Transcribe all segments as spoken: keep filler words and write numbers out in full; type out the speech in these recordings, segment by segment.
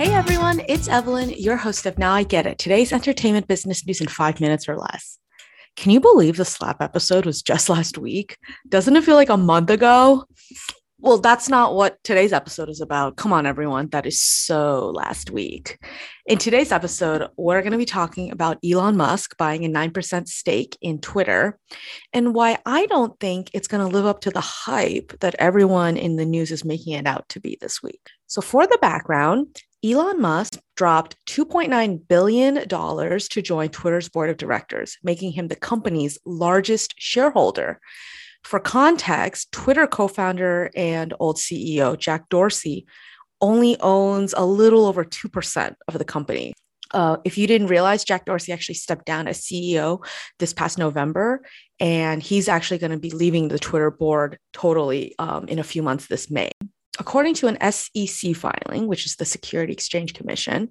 Hey everyone, it's Evelyn, your host of Now I Get It, today's entertainment business news in five minutes or less. Can you believe the slap episode was just last week? Doesn't it feel like a month ago? Well, that's not what today's episode is about. Come on, everyone. That is so last week. In today's episode, we're going to be talking about Elon Musk buying a nine percent stake in Twitter and why I don't think it's going to live up to the hype that everyone in the news is making it out to be this week. So for the background, Elon Musk dropped two point nine billion dollars to join Twitter's board of directors, making him the company's largest shareholder. For context, Twitter co-founder and old C E O Jack Dorsey only owns a little over two percent of the company. Uh, if you didn't realize, Jack Dorsey actually stepped down as C E O this past November, and he's actually going to be leaving the Twitter board totally um, in a few months this May. According to an S E C filing, which is the Securities Exchange Commission,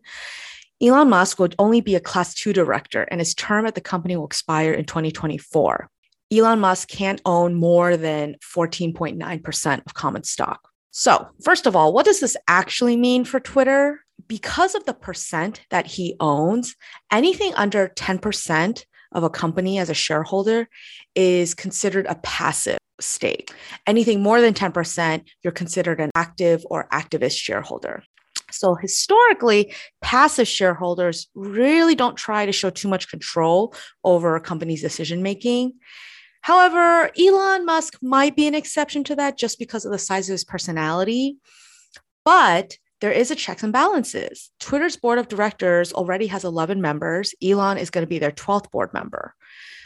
Elon Musk would only be a class two director, and his term at the company will expire in twenty twenty-four. Elon Musk can't own more than fourteen point nine percent of common stock. So, first of all, what does this actually mean for Twitter? Because of the percent that he owns, anything under ten percent of a company as a shareholder is considered a passive stake. Anything more than ten percent, you're considered an active or activist shareholder. So historically, passive shareholders really don't try to show too much control over a company's decision-making. However, Elon Musk might be an exception to that just because of the size of his personality. But there is a checks and balances. Twitter's board of directors already has eleven members. Elon is going to be their twelfth board member.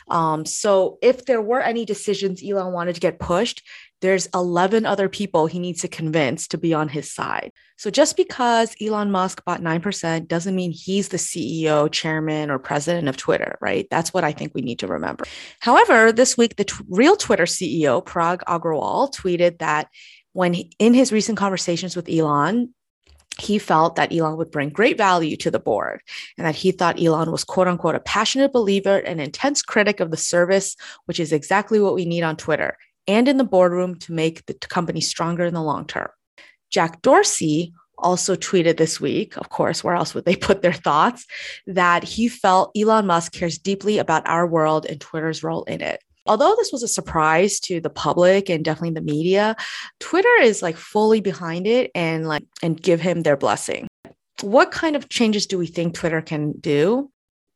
Um, so if there were any decisions Elon wanted to get pushed, there's eleven other people he needs to convince to be on his side. So just because Elon Musk bought nine percent doesn't mean he's the C E O, chairman, or president of Twitter, right? That's what I think we need to remember. However, this week, the t- real Twitter C E O, Parag Agrawal, tweeted that when he, in his recent conversations with Elon, he felt that Elon would bring great value to the board and that he thought Elon was, quote unquote, a passionate believer and intense critic of the service, which is exactly what we need on Twitter and in the boardroom to make the company stronger in the long term. Jack Dorsey also tweeted this week, of course, where else would they put their thoughts, that he felt Elon Musk cares deeply about our world and Twitter's role in it. Although this was a surprise to the public and definitely the media, Twitter is like fully behind it and like and give him their blessing. What kind of changes do we think Twitter can do?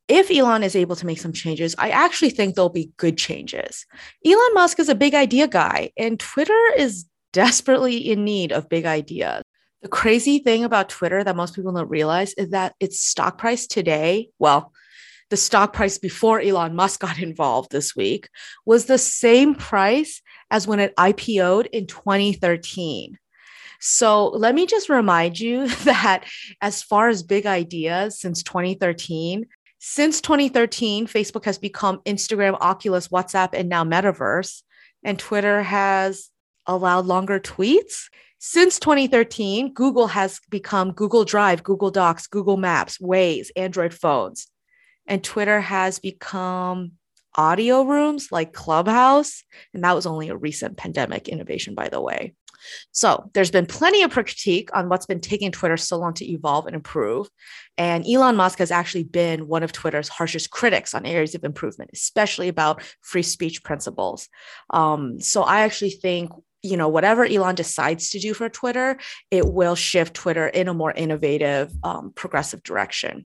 If Elon is able to make some changes, I actually think there'll be good changes. Elon Musk is a big idea guy, and Twitter is desperately in need of big ideas. The crazy thing about Twitter that most people don't realize is that its stock price today, well, the stock price before Elon Musk got involved this week was the same price as when it I P O'd in twenty thirteen. So let me just remind you that as far as big ideas since twenty thirteen, since twenty thirteen, Facebook has become Instagram, Oculus, WhatsApp, and now Metaverse, and Twitter has allowed longer tweets. Since twenty thirteen, Google has become Google Drive, Google Docs, Google Maps, Waze, Android phones. And Twitter has become audio rooms like Clubhouse. And that was only a recent pandemic innovation, by the way. So there's been plenty of critique on what's been taking Twitter so long to evolve and improve. And Elon Musk has actually been one of Twitter's harshest critics on areas of improvement, especially about free speech principles. Um, so I actually think, you know, whatever Elon decides to do for Twitter, it will shift Twitter in a more innovative, um, progressive direction.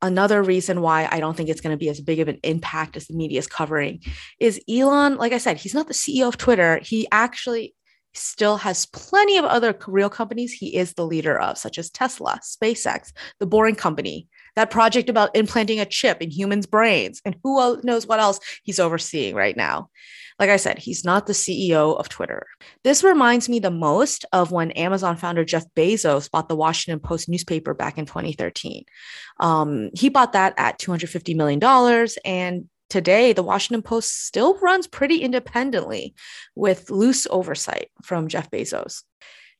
Another reason why I don't think it's going to be as big of an impact as the media is covering is Elon, like I said, he's not the C E O of Twitter. He actually still has plenty of other real companies he is the leader of, such as Tesla, SpaceX, the Boring Company, that project about implanting a chip in humans' brains, and who knows what else he's overseeing right now. Like I said, he's not the C E O of Twitter. This reminds me the most of when Amazon founder Jeff Bezos bought the Washington Post newspaper back in twenty thirteen. Um, he bought that at two hundred fifty million dollars, and today the Washington Post still runs pretty independently with loose oversight from Jeff Bezos.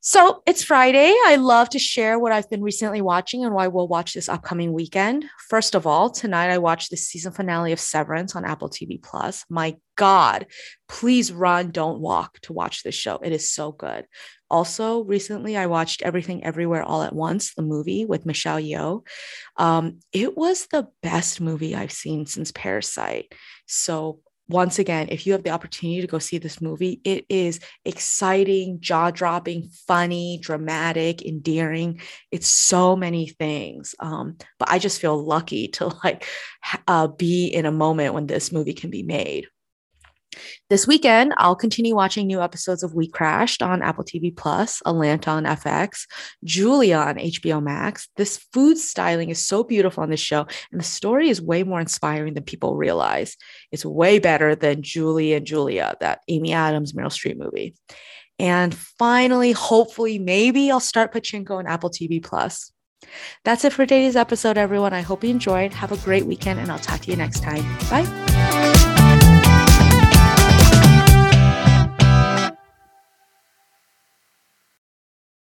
So it's Friday. I love to share what I've been recently watching and why we'll watch this upcoming weekend. First of all, tonight I watched the season finale of Severance on Apple T V plus. My God, please run, don't walk to watch this show. It is so good. Also, recently I watched Everything Everywhere All at Once, the movie with Michelle Yeoh. Um, it was the best movie I've seen since Parasite. So once again, if you have the opportunity to go see this movie, it is exciting, jaw-dropping, funny, dramatic, endearing. It's so many things. Um, but I just feel lucky to like uh, be in a moment when this movie can be made. This weekend, I'll continue watching new episodes of We Crashed on Apple T V plus, Atlanta on F X, Julia on H B O Max. This food styling is so beautiful on this show, and the story is way more inspiring than people realize. It's way better than Julie and Julia, that Amy Adams, Meryl Streep movie. And finally, hopefully, maybe I'll start Pachinko on Apple T V plus. That's it for today's episode, everyone. I hope you enjoyed. Have a great weekend, and I'll talk to you next time. Bye.